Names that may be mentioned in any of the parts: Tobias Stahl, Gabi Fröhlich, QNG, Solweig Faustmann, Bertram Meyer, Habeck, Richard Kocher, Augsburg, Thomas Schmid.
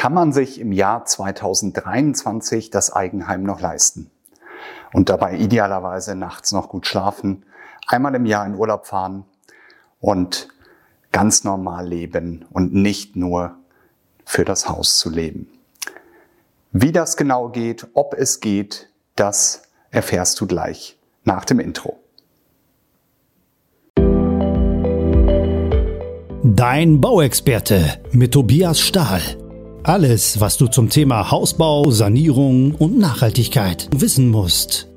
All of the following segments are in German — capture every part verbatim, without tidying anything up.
kann man sich im Jahr zweitausenddreiundzwanzig das Eigenheim noch leisten und dabei idealerweise nachts noch gut schlafen, einmal im Jahr in Urlaub fahren und ganz normal leben und nicht nur für das Haus zu leben. Wie das genau geht, ob es geht, das erfährst du gleich nach dem Intro. Dein Bauexperte mit Tobias Stahl. Alles, was du zum Thema Hausbau, Sanierung und Nachhaltigkeit wissen musst.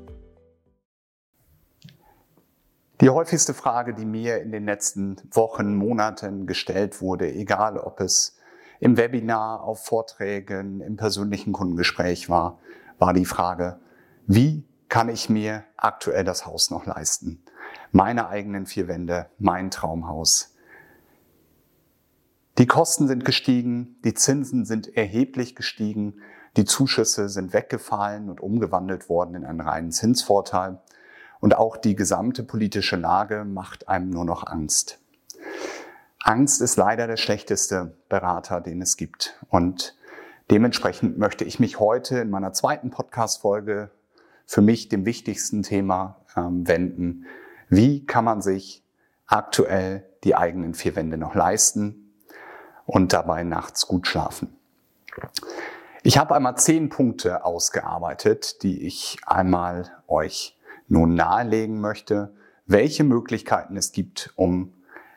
Die häufigste Frage, die mir in den letzten Wochen, Monaten gestellt wurde, egal ob es im Webinar, auf Vorträgen, im persönlichen Kundengespräch war, war die Frage, wie kann ich mir aktuell das Haus noch leisten? Meine eigenen vier Wände, mein Traumhaus. Die Kosten sind gestiegen, die Zinsen sind erheblich gestiegen, die Zuschüsse sind weggefallen und umgewandelt worden in einen reinen Zinsvorteil. Und auch die gesamte politische Lage macht einem nur noch Angst. Angst ist leider der schlechteste Berater, den es gibt. Und dementsprechend möchte ich mich heute in meiner zweiten Podcast-Folge für mich dem wichtigsten Thema ähm, wenden. Wie kann man sich aktuell die eigenen vier Wände noch leisten und dabei nachts gut schlafen? Ich habe einmal zehn Punkte ausgearbeitet, die ich einmal euch nun nahelegen möchte, welche Möglichkeiten es gibt, um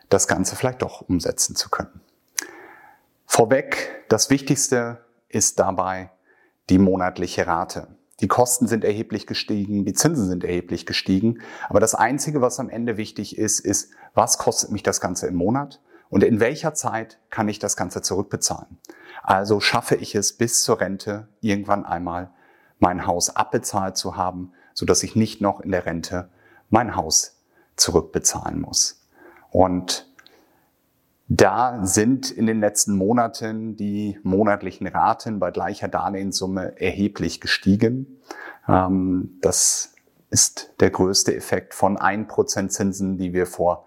das Ganze vielleicht doch umsetzen zu können. Vorweg, das Wichtigste ist dabei die monatliche Rate. Die Kosten sind erheblich gestiegen, die Zinsen sind erheblich gestiegen, aber das Einzige, was am Ende wichtig ist, ist, was kostet mich das Ganze im Monat? Und in welcher Zeit kann ich das Ganze zurückbezahlen? Also schaffe ich es bis zur Rente irgendwann einmal mein Haus abbezahlt zu haben, sodass ich nicht noch in der Rente mein Haus zurückbezahlen muss. Und da sind in den letzten Monaten die monatlichen Raten bei gleicher Darlehenssumme erheblich gestiegen. Das ist der größte Effekt von ein Prozent Zinsen, die wir vor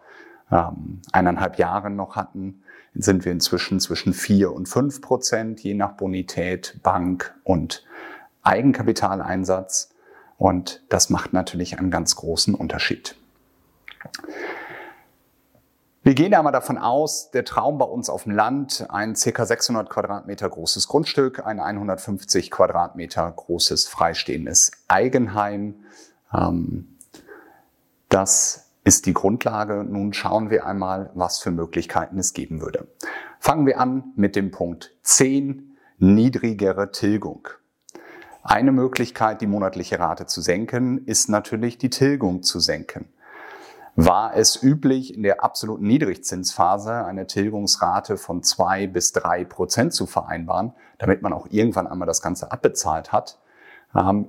Ähm, eineinhalb Jahren noch hatten, sind wir inzwischen zwischen vier und fünf Prozent, je nach Bonität, Bank und Eigenkapitaleinsatz. Und das macht natürlich einen ganz großen Unterschied. Wir gehen einmal davon aus, der Traum bei uns auf dem Land, ein ca. sechshundert Quadratmeter großes Grundstück, ein hundertfünfzig Quadratmeter großes freistehendes Eigenheim. Ähm, das ist die Grundlage. Nun schauen wir einmal, was für Möglichkeiten es geben würde. Fangen wir an mit dem Punkt zehn, niedrigere Tilgung. Eine Möglichkeit, die monatliche Rate zu senken, ist natürlich die Tilgung zu senken. War es üblich, in der absoluten Niedrigzinsphase eine Tilgungsrate von zwei bis drei Prozent zu vereinbaren, damit man auch irgendwann einmal das Ganze abbezahlt hat,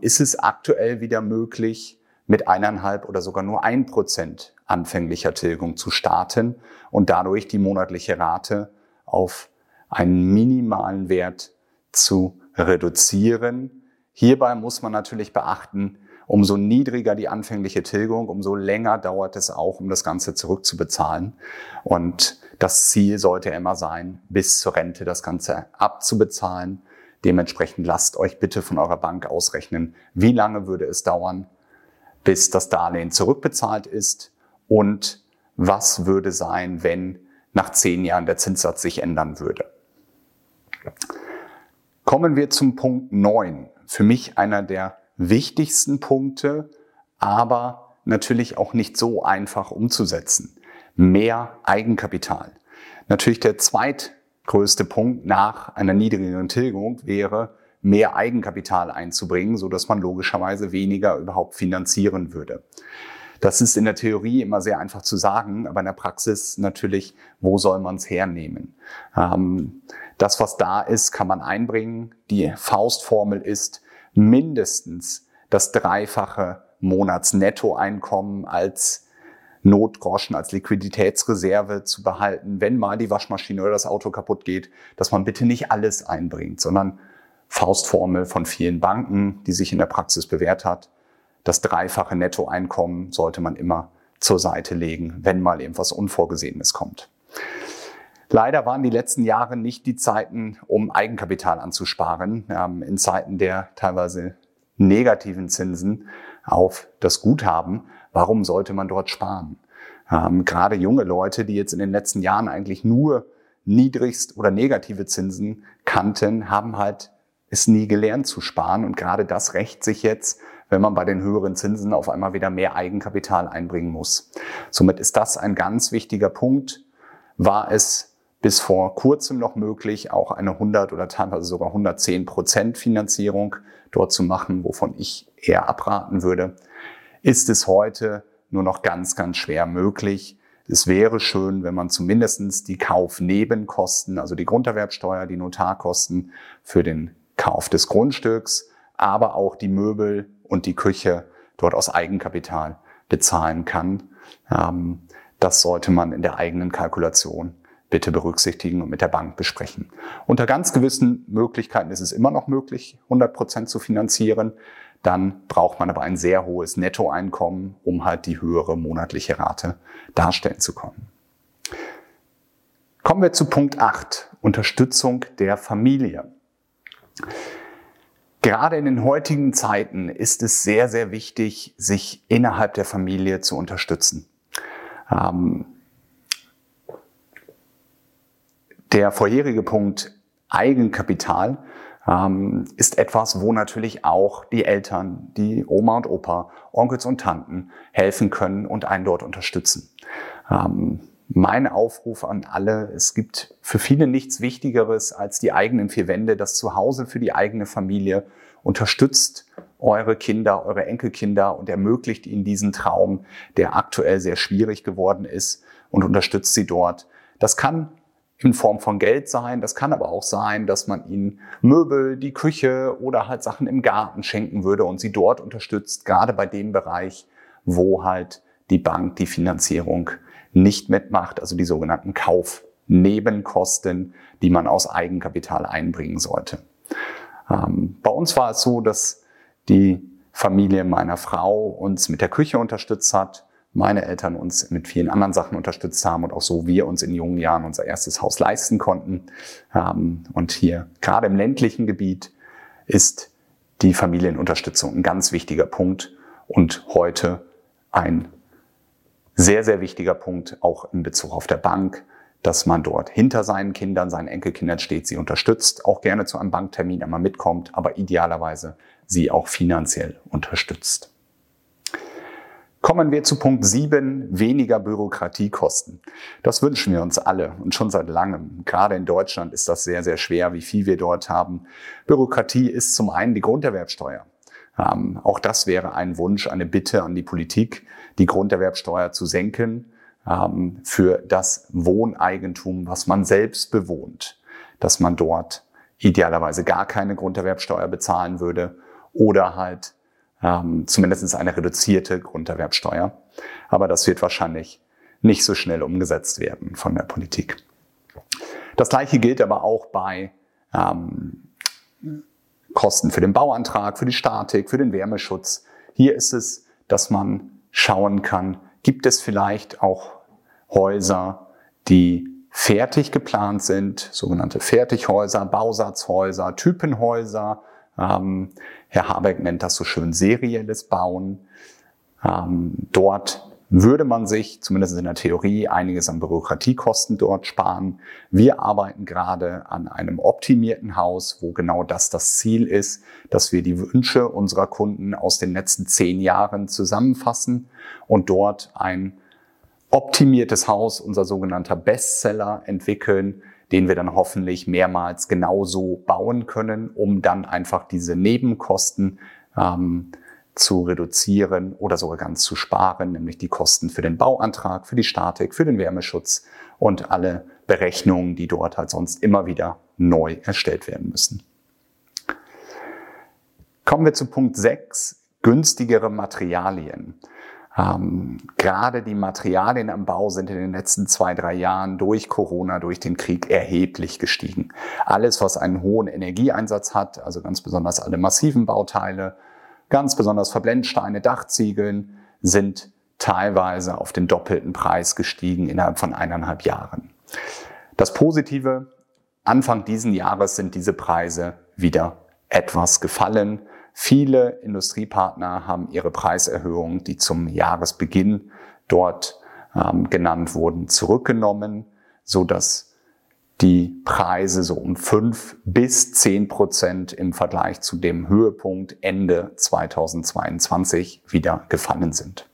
ist es aktuell wieder möglich, mit eineinhalb oder sogar nur ein Prozent anfänglicher Tilgung zu starten und dadurch die monatliche Rate auf einen minimalen Wert zu reduzieren. Hierbei muss man natürlich beachten, umso niedriger die anfängliche Tilgung, umso länger dauert es auch, um das Ganze zurückzubezahlen. Und das Ziel sollte immer sein, bis zur Rente das Ganze abzubezahlen. Dementsprechend lasst euch bitte von eurer Bank ausrechnen, wie lange würde es dauern, bis das Darlehen zurückbezahlt ist, und was würde sein, wenn nach zehn Jahren der Zinssatz sich ändern würde. Kommen wir zum Punkt neun. Für mich einer der wichtigsten Punkte, aber natürlich auch nicht so einfach umzusetzen. Mehr Eigenkapital. Natürlich der zweitgrößte Punkt nach einer niedrigeren Tilgung wäre, mehr Eigenkapital einzubringen, so dass man logischerweise weniger überhaupt finanzieren würde. Das ist in der Theorie immer sehr einfach zu sagen, aber in der Praxis natürlich, wo soll man es hernehmen? Ähm, das, was da ist, kann man einbringen. Die Faustformel ist mindestens das dreifache Monatsnettoeinkommen als Notgroschen, als Liquiditätsreserve zu behalten, wenn mal die Waschmaschine oder das Auto kaputt geht, dass man bitte nicht alles einbringt, sondern Faustformel von vielen Banken, die sich in der Praxis bewährt hat. Das dreifache Nettoeinkommen sollte man immer zur Seite legen, wenn mal irgendwas Unvorgesehenes kommt. Leider waren die letzten Jahre nicht die Zeiten, um Eigenkapital anzusparen, ähm, in Zeiten der teilweise negativen Zinsen auf das Guthaben. Warum sollte man dort sparen? Ähm, gerade junge Leute, die jetzt in den letzten Jahren eigentlich nur niedrigst oder negative Zinsen kannten, haben halt es nie gelernt zu sparen. Und gerade das rächt sich jetzt, wenn man bei den höheren Zinsen auf einmal wieder mehr Eigenkapital einbringen muss. Somit ist das ein ganz wichtiger Punkt. War es bis vor kurzem noch möglich, auch eine hundert oder teilweise sogar hundertzehn Prozent Finanzierung dort zu machen, wovon ich eher abraten würde, ist es heute nur noch ganz, ganz schwer möglich. Es wäre schön, wenn man zumindest die Kaufnebenkosten, also die Grunderwerbsteuer, die Notarkosten für den Kauf des Grundstücks, aber auch die Möbel und die Küche dort aus Eigenkapital bezahlen kann. Das sollte man in der eigenen Kalkulation bitte berücksichtigen und mit der Bank besprechen. Unter ganz gewissen Möglichkeiten ist es immer noch möglich, hundert Prozent zu finanzieren. Dann braucht man aber ein sehr hohes Nettoeinkommen, um halt die höhere monatliche Rate darstellen zu können. Kommen wir zu Punkt acht, Unterstützung der Familie. Gerade in den heutigen Zeiten ist es sehr, sehr wichtig, sich innerhalb der Familie zu unterstützen. Ähm, der vorherige Punkt Eigenkapital ähm, ist etwas, wo natürlich auch die Eltern, die Oma und Opa, Onkels und Tanten helfen können und einen dort unterstützen. Ähm, Mein Aufruf an alle, es gibt für viele nichts Wichtigeres als die eigenen vier Wände, das Zuhause für die eigene Familie. Unterstützt eure Kinder, eure Enkelkinder und ermöglicht ihnen diesen Traum, der aktuell sehr schwierig geworden ist, und unterstützt sie dort. Das kann in Form von Geld sein, das kann aber auch sein, dass man ihnen Möbel, die Küche oder halt Sachen im Garten schenken würde und sie dort unterstützt, gerade bei dem Bereich, wo halt die Bank die Finanzierung nicht mitmacht, also die sogenannten Kaufnebenkosten, die man aus Eigenkapital einbringen sollte. Ähm, bei uns war es so, dass die Familie meiner Frau uns mit der Küche unterstützt hat, meine Eltern uns mit vielen anderen Sachen unterstützt haben und auch so wir uns in jungen Jahren unser erstes Haus leisten konnten. Ähm, und hier, gerade im ländlichen Gebiet, ist die Familienunterstützung ein ganz wichtiger Punkt und heute ein sehr, sehr wichtiger Punkt, auch in Bezug auf der Bank, dass man dort hinter seinen Kindern, seinen Enkelkindern steht, sie unterstützt, auch gerne zu einem Banktermin einmal mitkommt, aber idealerweise sie auch finanziell unterstützt. Kommen wir zu Punkt sieben, weniger Bürokratiekosten. Das wünschen wir uns alle und schon seit langem. Gerade in Deutschland ist das sehr, sehr schwer, wie viel wir dort haben. Bürokratie ist zum einen die Grunderwerbsteuer. Ähm, auch das wäre ein Wunsch, eine Bitte an die Politik, die Grunderwerbsteuer zu senken ähm, für das Wohneigentum, was man selbst bewohnt. Dass man dort idealerweise gar keine Grunderwerbsteuer bezahlen würde oder halt ähm, zumindest eine reduzierte Grunderwerbsteuer. Aber das wird wahrscheinlich nicht so schnell umgesetzt werden von der Politik. Das Gleiche gilt aber auch bei ähm, Kosten für den Bauantrag, für die Statik, für den Wärmeschutz. Hier ist es, dass man schauen kann, gibt es vielleicht auch Häuser, die fertig geplant sind, sogenannte Fertighäuser, Bausatzhäuser, Typenhäuser. Ähm, Herr Habeck nennt das so schön serielles Bauen. Ähm, dort würde man sich, zumindest in der Theorie, einiges an Bürokratiekosten dort sparen. Wir arbeiten gerade an einem optimierten Haus, wo genau das das Ziel ist, dass wir die Wünsche unserer Kunden aus den letzten zehn Jahren zusammenfassen und dort ein optimiertes Haus, unser sogenannter Bestseller, entwickeln, den wir dann hoffentlich mehrmals genauso bauen können, um dann einfach diese Nebenkosten ähm, zu reduzieren oder sogar ganz zu sparen, nämlich die Kosten für den Bauantrag, für die Statik, für den Wärmeschutz und alle Berechnungen, die dort halt sonst immer wieder neu erstellt werden müssen. Kommen wir zu Punkt sechs, günstigere Materialien. Ähm, gerade die Materialien am Bau sind in den letzten zwei, drei Jahren durch Corona, durch den Krieg erheblich gestiegen. Alles, was einen hohen Energieeinsatz hat, also ganz besonders alle massiven Bauteile, ganz besonders Verblendsteine, Dachziegeln, sind teilweise auf den doppelten Preis gestiegen innerhalb von eineinhalb Jahren. Das Positive, Anfang diesen Jahres sind diese Preise wieder etwas gefallen. Viele Industriepartner haben ihre Preiserhöhungen, die zum Jahresbeginn dort ähm, genannt wurden, zurückgenommen, so dass die Preise so um fünf bis zehn Prozent im Vergleich zu dem Höhepunkt Ende zweitausendzweiundzwanzig wieder gefallen sind.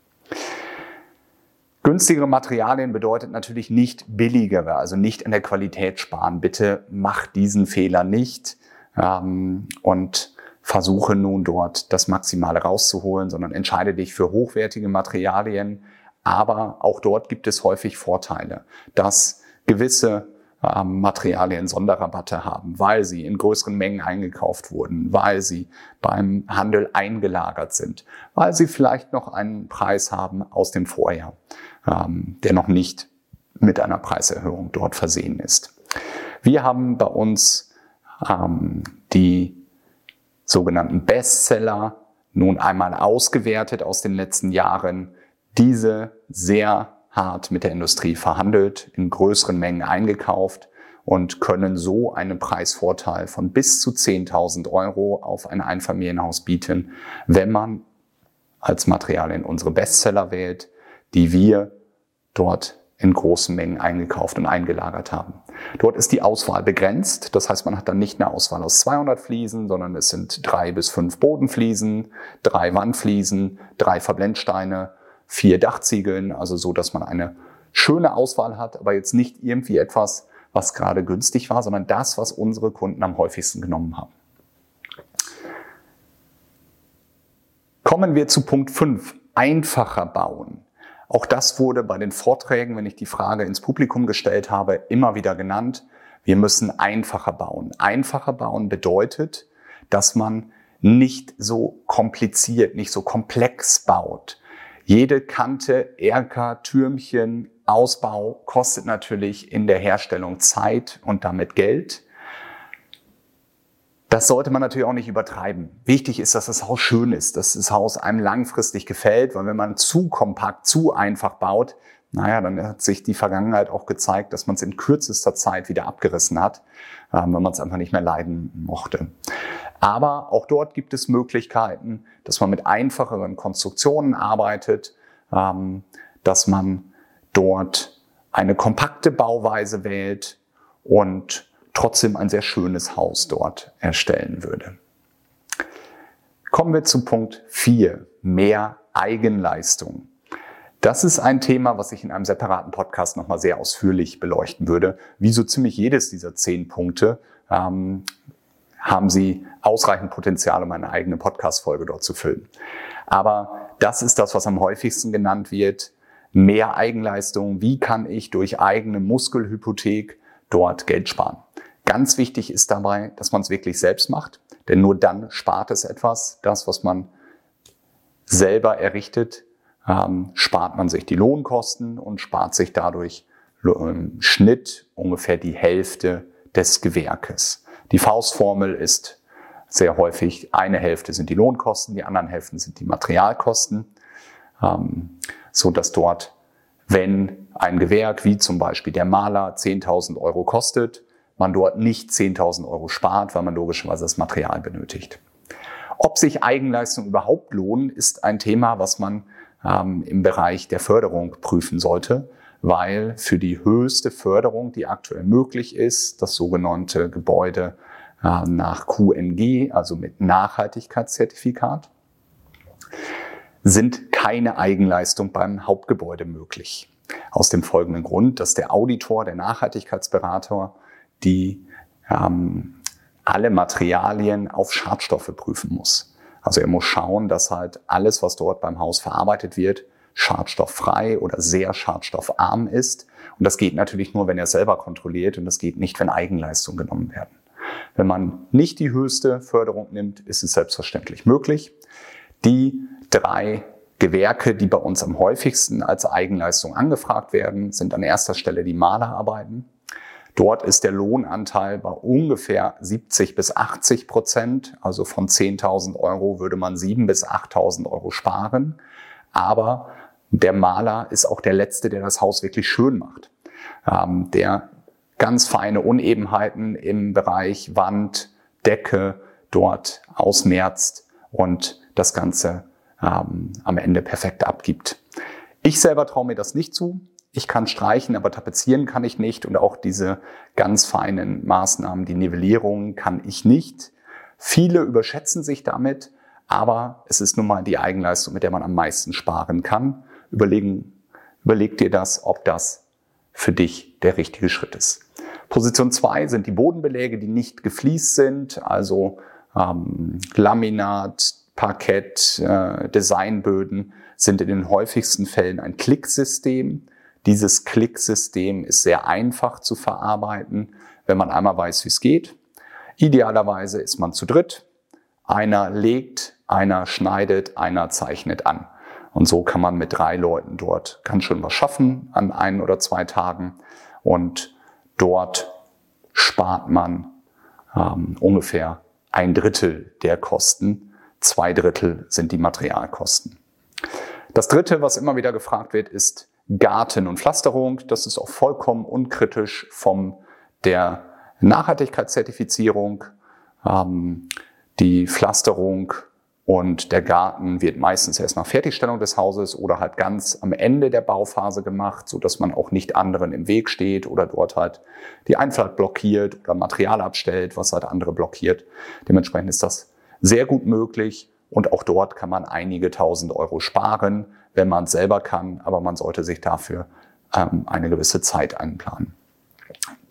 Günstigere Materialien bedeutet natürlich nicht billigere, also nicht in der Qualität sparen. Bitte mach diesen Fehler nicht ähm, und versuche nun dort das Maximale rauszuholen, sondern entscheide dich für hochwertige Materialien. Aber auch dort gibt es häufig Vorteile, dass gewisse äh, Materialien Sonderrabatte haben, weil sie in größeren Mengen eingekauft wurden, weil sie beim Handel eingelagert sind, weil sie vielleicht noch einen Preis haben aus dem Vorjahr, ähm, der noch nicht mit einer Preiserhöhung dort versehen ist. Wir haben bei uns ähm, die sogenannten Bestseller nun einmal ausgewertet aus den letzten Jahren, diese sehr hart mit der Industrie verhandelt, in größeren Mengen eingekauft und können so einen Preisvorteil von bis zu zehntausend Euro auf ein Einfamilienhaus bieten, wenn man als Materialien unsere Bestseller wählt, die wir dort in großen Mengen eingekauft und eingelagert haben. Dort ist die Auswahl begrenzt, das heißt, man hat dann nicht eine Auswahl aus zweihundert Fliesen, sondern es sind drei bis fünf Bodenfliesen, drei Wandfliesen, drei Verblendsteine, vier Dachziegeln, also so, dass man eine schöne Auswahl hat, aber jetzt nicht irgendwie etwas, was gerade günstig war, sondern das, was unsere Kunden am häufigsten genommen haben. Kommen wir zu Punkt fünf, einfacher bauen. Auch das wurde bei den Vorträgen, wenn ich die Frage ins Publikum gestellt habe, immer wieder genannt. Wir müssen einfacher bauen. Einfacher bauen bedeutet, dass man nicht so kompliziert, nicht so komplex baut. Jede Kante, Erker, Türmchen, Ausbau kostet natürlich in der Herstellung Zeit und damit Geld. Das sollte man natürlich auch nicht übertreiben. Wichtig ist, dass das Haus schön ist, dass das Haus einem langfristig gefällt, weil wenn man zu kompakt, zu einfach baut, naja, dann hat sich die Vergangenheit auch gezeigt, dass man es in kürzester Zeit wieder abgerissen hat, äh, wenn man es einfach nicht mehr leiden mochte. Aber auch dort gibt es Möglichkeiten, dass man mit einfacheren Konstruktionen arbeitet, ähm, dass man dort eine kompakte Bauweise wählt und trotzdem ein sehr schönes Haus dort erstellen würde. Kommen wir zu Punkt vier, mehr Eigenleistung. Das ist ein Thema, was ich in einem separaten Podcast nochmal sehr ausführlich beleuchten würde. Wie so ziemlich jedes dieser zehn Punkte ähm, haben Sie ausreichend Potenzial, um eine eigene Podcast-Folge dort zu füllen. Aber das ist das, was am häufigsten genannt wird. Mehr Eigenleistung. Wie kann ich durch eigene Muskelhypothek dort Geld sparen? Ganz wichtig ist dabei, dass man es wirklich selbst macht, denn nur dann spart es etwas. Das, was man selber errichtet, ähm, spart man sich die Lohnkosten und spart sich dadurch im Schnitt ungefähr die Hälfte des Gewerkes. Die Faustformel ist sehr häufig, eine Hälfte sind die Lohnkosten, die anderen Hälften sind die Materialkosten, ähm, so dass dort, wenn ein Gewerk wie zum Beispiel der Maler zehntausend Euro kostet, man dort nicht zehntausend Euro spart, weil man logischerweise das Material benötigt. Ob sich Eigenleistung überhaupt lohnt, ist ein Thema, was man ähm, im Bereich der Förderung prüfen sollte, weil für die höchste Förderung, die aktuell möglich ist, das sogenannte Gebäude äh, nach Q N G, also mit Nachhaltigkeitszertifikat, sind keine Eigenleistung beim Hauptgebäude möglich. Aus dem folgenden Grund, dass der Auditor, der Nachhaltigkeitsberater, die ähm, alle Materialien auf Schadstoffe prüfen muss. Also er muss schauen, dass halt alles, was dort beim Haus verarbeitet wird, schadstofffrei oder sehr schadstoffarm ist. Und das geht natürlich nur, wenn er es selber kontrolliert, und das geht nicht, wenn Eigenleistungen genommen werden. Wenn man nicht die höchste Förderung nimmt, ist es selbstverständlich möglich. Die drei Gewerke, die bei uns am häufigsten als Eigenleistung angefragt werden, sind an erster Stelle die Malerarbeiten. Dort ist der Lohnanteil bei ungefähr siebzig bis achtzig Prozent. Also von zehntausend Euro würde man siebentausend bis achttausend Euro sparen. Aber der Maler ist auch der Letzte, der das Haus wirklich schön macht. Ähm, der ganz feine Unebenheiten im Bereich Wand, Decke dort ausmerzt und das Ganze ähm, am Ende perfekt abgibt. Ich selber traue mir das nicht zu. Ich kann streichen, aber tapezieren kann ich nicht. Und auch diese ganz feinen Maßnahmen, die Nivellierung, kann ich nicht. Viele überschätzen sich damit, aber es ist nun mal die Eigenleistung, mit der man am meisten sparen kann. Überlegen, überleg dir das, ob das für dich der richtige Schritt ist. Position zwei sind die Bodenbeläge, die nicht gefliest sind, also ähm, Laminat, Parkett, äh, Designböden sind in den häufigsten Fällen ein Klicksystem. Dieses Klicksystem ist sehr einfach zu verarbeiten, wenn man einmal weiß, wie es geht. Idealerweise ist man zu dritt. Einer legt, einer schneidet, einer zeichnet an. Und so kann man mit drei Leuten dort ganz schön was schaffen an ein oder zwei Tagen. Und dort spart man ähm, ungefähr ein Drittel der Kosten. Zwei Drittel sind die Materialkosten. Das Dritte, was immer wieder gefragt wird, ist Garten und Pflasterung. Das ist auch vollkommen unkritisch von der Nachhaltigkeitszertifizierung. Ähm, die Pflasterung und der Garten wird meistens erst nach Fertigstellung des Hauses oder halt ganz am Ende der Bauphase gemacht, sodass man auch nicht anderen im Weg steht oder dort halt die Einfahrt blockiert oder Material abstellt, was halt andere blockiert. Dementsprechend ist das sehr gut möglich und auch dort kann man einige tausend Euro sparen, wenn man es selber kann, aber man sollte sich dafür ähm, eine gewisse Zeit einplanen.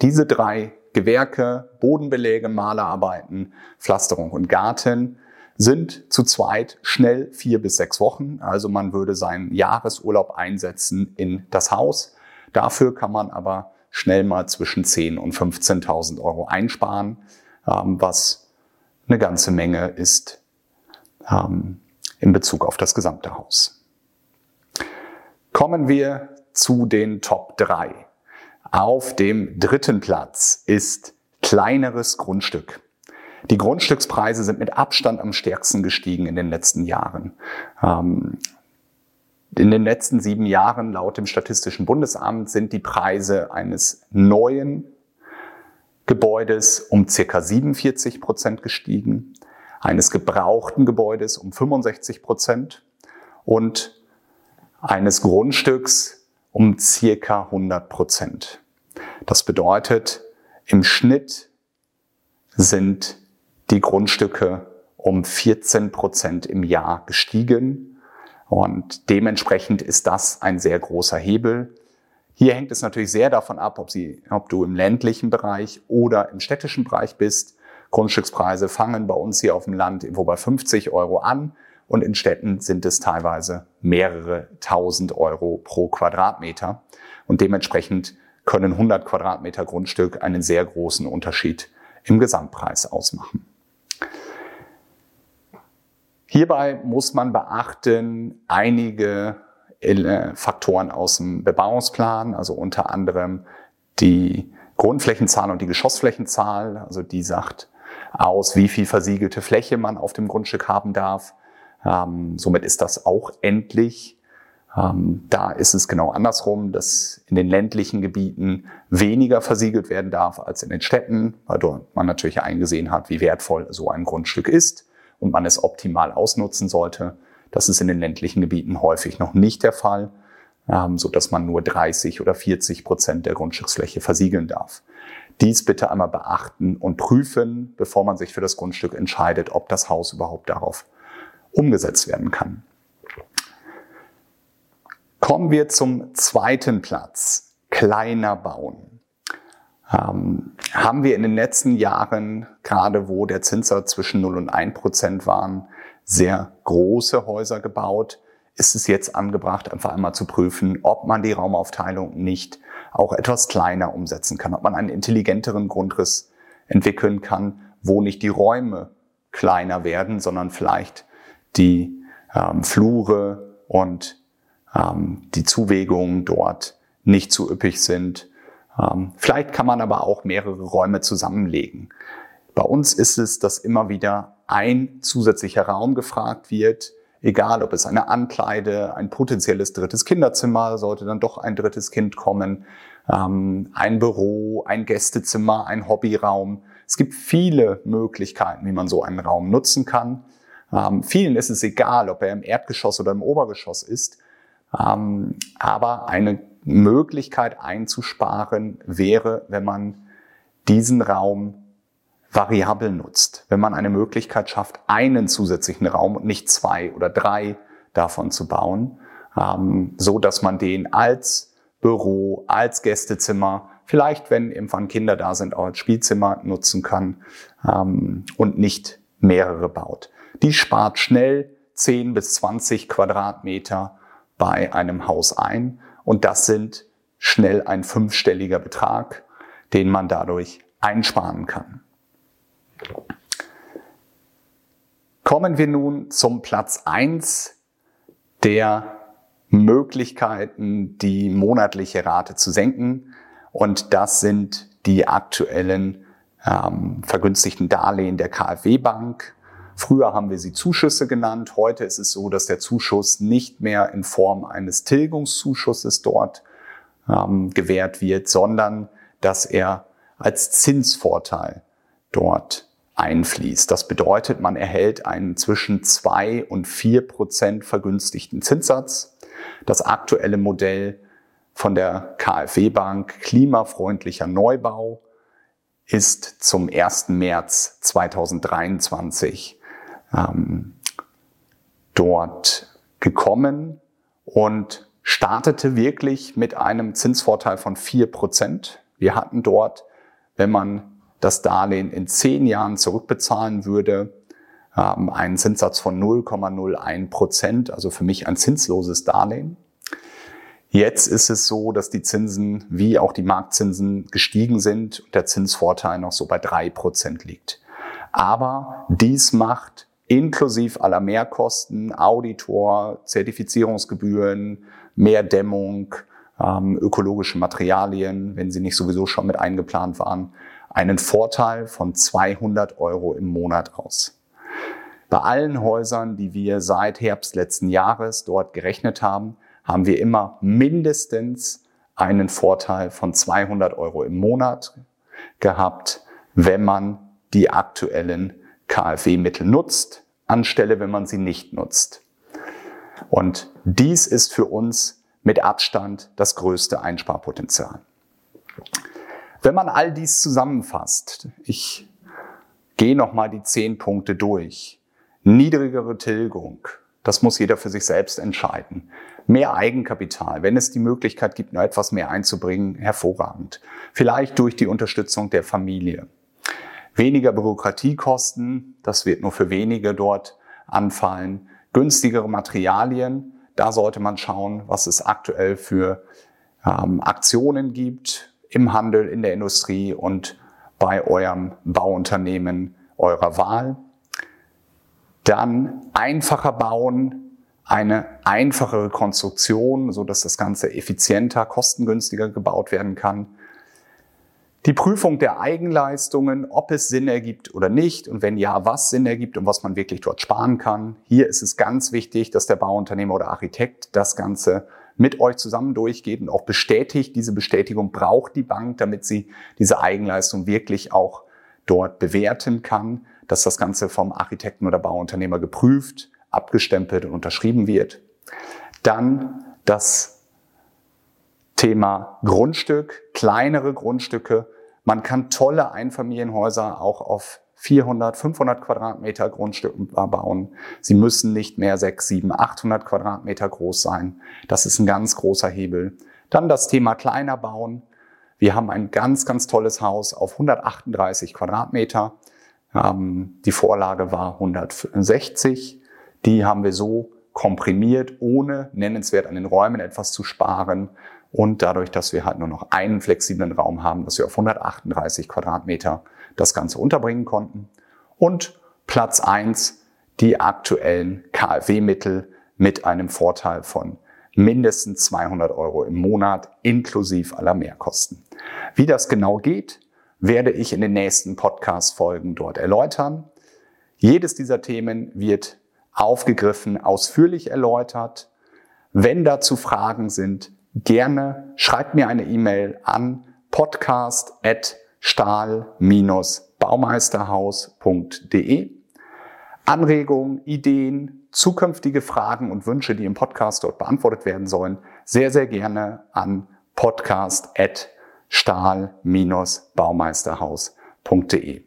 Diese drei Gewerke, Bodenbeläge, Malerarbeiten, Pflasterung und Garten sind zu zweit schnell vier bis sechs Wochen. Also man würde seinen Jahresurlaub einsetzen in das Haus. Dafür kann man aber schnell mal zwischen zehn und fünfzehntausend Euro einsparen, was eine ganze Menge ist in Bezug auf das gesamte Haus. Kommen wir zu den Top drei. Auf dem dritten Platz ist kleineres Grundstück. Die Grundstückspreise sind mit Abstand am stärksten gestiegen in den letzten Jahren. In den letzten sieben Jahren laut dem Statistischen Bundesamt sind die Preise eines neuen Gebäudes um ca. siebenundvierzig Prozent gestiegen, eines gebrauchten Gebäudes um fünfundsechzig Prozent und eines Grundstücks um ca. hundert Prozent. Das bedeutet, im Schnitt sind die Grundstücke um vierzehn Prozent im Jahr gestiegen und dementsprechend ist das ein sehr großer Hebel. Hier hängt es natürlich sehr davon ab, ob, sie, ob du im ländlichen Bereich oder im städtischen Bereich bist. Grundstückspreise fangen bei uns hier auf dem Land irgendwo bei fünfzig Euro an und in Städten sind es teilweise mehrere tausend Euro pro Quadratmeter und dementsprechend können hundert Quadratmeter Grundstück einen sehr großen Unterschied im Gesamtpreis ausmachen. Hierbei muss man beachten einige Faktoren aus dem Bebauungsplan, also unter anderem die Grundflächenzahl und die Geschossflächenzahl, also die sagt aus, wie viel versiegelte Fläche man auf dem Grundstück haben darf. Ähm, somit ist das auch endlich. Ähm, da ist es genau andersrum, dass in den ländlichen Gebieten weniger versiegelt werden darf als in den Städten, weil dort man natürlich eingesehen hat, wie wertvoll so ein Grundstück ist und man es optimal ausnutzen sollte. Das ist in den ländlichen Gebieten häufig noch nicht der Fall, ähm, sodass man nur dreißig oder vierzig Prozent der Grundstücksfläche versiegeln darf. Dies bitte einmal beachten und prüfen, bevor man sich für das Grundstück entscheidet, ob das Haus überhaupt darauf umgesetzt werden kann. Kommen wir zum zweiten Platz, kleiner bauen. Ähm, haben wir in den letzten Jahren, gerade wo der Zinssatz zwischen null und ein Prozent waren, sehr große Häuser gebaut, ist es jetzt angebracht, einfach einmal zu prüfen, ob man die Raumaufteilung nicht auch etwas kleiner umsetzen kann, ob man einen intelligenteren Grundriss entwickeln kann, wo nicht die Räume kleiner werden, sondern vielleicht die ähm, Flure und ähm, die Zuwägungen dort nicht zu üppig sind. Ähm, vielleicht kann man aber auch mehrere Räume zusammenlegen. Bei uns ist es, dass immer wieder ein zusätzlicher Raum gefragt wird, egal ob es eine Ankleide, ein potenzielles drittes Kinderzimmer, sollte dann doch ein drittes Kind kommen, ähm, ein Büro, ein Gästezimmer, ein Hobbyraum. Es gibt viele Möglichkeiten, wie man so einen Raum nutzen kann. Ähm, vielen ist es egal, ob er im Erdgeschoss oder im Obergeschoss ist. Ähm, aber eine Möglichkeit einzusparen wäre, wenn man diesen Raum variabel nutzt. Wenn man eine Möglichkeit schafft, einen zusätzlichen Raum und nicht zwei oder drei davon zu bauen, ähm, so dass man den als Büro, als Gästezimmer, vielleicht wenn irgendwann Kinder da sind, auch als Spielzimmer nutzen kann ähm, und nicht mehrere baut. Die spart schnell zehn bis zwanzig Quadratmeter bei einem Haus ein und das sind schnell ein fünfstelliger Betrag, den man dadurch einsparen kann. Kommen wir nun zum Platz eins der Möglichkeiten, die monatliche Rate zu senken. Und das sind die aktuellen ähm, vergünstigten Darlehen der K f W-Bank. Früher haben wir sie Zuschüsse genannt. Heute ist es so, dass der Zuschuss nicht mehr in Form eines Tilgungszuschusses dort ähm, gewährt wird, sondern dass er als Zinsvorteil dort einfließt. Das bedeutet, man erhält einen zwischen zwei und vier Prozent vergünstigten Zinssatz. Das aktuelle Modell von der K f W-Bank klimafreundlicher Neubau ist zum ersten März zweitausenddreiundzwanzig ähm, dort gekommen und startete wirklich mit einem Zinsvorteil von vier Prozent. Wir hatten dort, wenn man das Darlehen in zehn Jahren zurückbezahlen würde, ähm, einen Zinssatz von null Komma null eins Prozent, also für mich ein zinsloses Darlehen. Jetzt ist es so, dass die Zinsen wie auch die Marktzinsen gestiegen sind und der Zinsvorteil noch so bei drei Prozent liegt. Aber dies macht inklusive aller Mehrkosten, Auditor, Zertifizierungsgebühren, Mehrdämmung, ähm, ökologische Materialien, wenn sie nicht sowieso schon mit eingeplant waren, einen Vorteil von zweihundert Euro im Monat aus. Bei allen Häusern, die wir seit Herbst letzten Jahres dort gerechnet haben, haben wir immer mindestens einen Vorteil von zweihundert Euro im Monat gehabt, wenn man die aktuellen K f W-Mittel nutzt, anstelle, wenn man sie nicht nutzt. Und dies ist für uns mit Abstand das größte Einsparpotenzial. Wenn man all dies zusammenfasst, ich gehe nochmal die zehn Punkte durch. Niedrigere Tilgung, das muss jeder für sich selbst entscheiden. Mehr Eigenkapital, wenn es die Möglichkeit gibt, noch etwas mehr einzubringen, hervorragend. Vielleicht durch die Unterstützung der Familie. Weniger Bürokratiekosten, das wird nur für wenige dort anfallen. Günstigere Materialien, da sollte man schauen, was es aktuell für ähm, Aktionen gibt. Im Handel, in der Industrie und bei eurem Bauunternehmen eurer Wahl. Dann einfacher bauen, eine einfachere Konstruktion, sodass das Ganze effizienter, kostengünstiger gebaut werden kann. Die Prüfung der Eigenleistungen, ob es Sinn ergibt oder nicht und wenn ja, was Sinn ergibt und was man wirklich dort sparen kann. Hier ist es ganz wichtig, dass der Bauunternehmer oder Architekt das Ganze mit euch zusammen durchgeht und auch bestätigt. Diese Bestätigung braucht die Bank, damit sie diese Eigenleistung wirklich auch dort bewerten kann, dass das Ganze vom Architekten oder Bauunternehmer geprüft, abgestempelt und unterschrieben wird. Dann das Thema Grundstück, kleinere Grundstücke. Man kann tolle Einfamilienhäuser auch auf vierhundert, fünfhundert Quadratmeter Grundstücken bauen. Sie müssen nicht mehr sechshundert, siebenhundert, achthundert Quadratmeter groß sein. Das ist ein ganz großer Hebel. Dann das Thema kleiner bauen. Wir haben ein ganz, ganz tolles Haus auf hundertachtunddreißig Quadratmeter. Ähm, die Vorlage war hundertfünfundsechzig. Die haben wir so komprimiert, ohne nennenswert an den Räumen etwas zu sparen. Und dadurch, dass wir halt nur noch einen flexiblen Raum haben, dass wir auf hundertachtunddreißig Quadratmeter das Ganze unterbringen konnten. Und Platz eins, die aktuellen K f W-Mittel mit einem Vorteil von mindestens zweihundert Euro im Monat, inklusive aller Mehrkosten. Wie das genau geht, werde ich in den nächsten Podcast-Folgen dort erläutern. Jedes dieser Themen wird aufgegriffen, ausführlich erläutert. Wenn dazu Fragen sind, gerne, schreibt mir eine E-Mail an podcast at stahl-baumeisterhaus punkt de. Anregungen, Ideen, zukünftige Fragen und Wünsche, die im Podcast dort beantwortet werden sollen, sehr, sehr gerne an podcast at stahl-baumeisterhaus punkt de.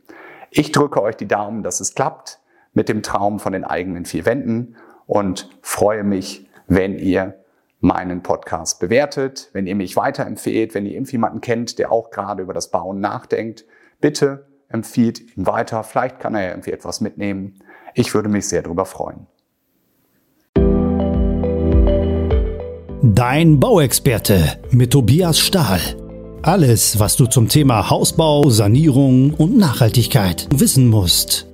Ich drücke euch die Daumen, dass es klappt mit dem Traum von den eigenen vier Wänden und freue mich, wenn ihr meinen Podcast bewertet, wenn ihr mich weiterempfehlt, wenn ihr irgendjemanden kennt, der auch gerade über das Bauen nachdenkt. Bitte empfiehlt ihn weiter, vielleicht kann er ja irgendwie etwas mitnehmen. Ich würde mich sehr darüber freuen. Dein Bauexperte mit Tobias Stahl. Alles, was du zum Thema Hausbau, Sanierung und Nachhaltigkeit wissen musst.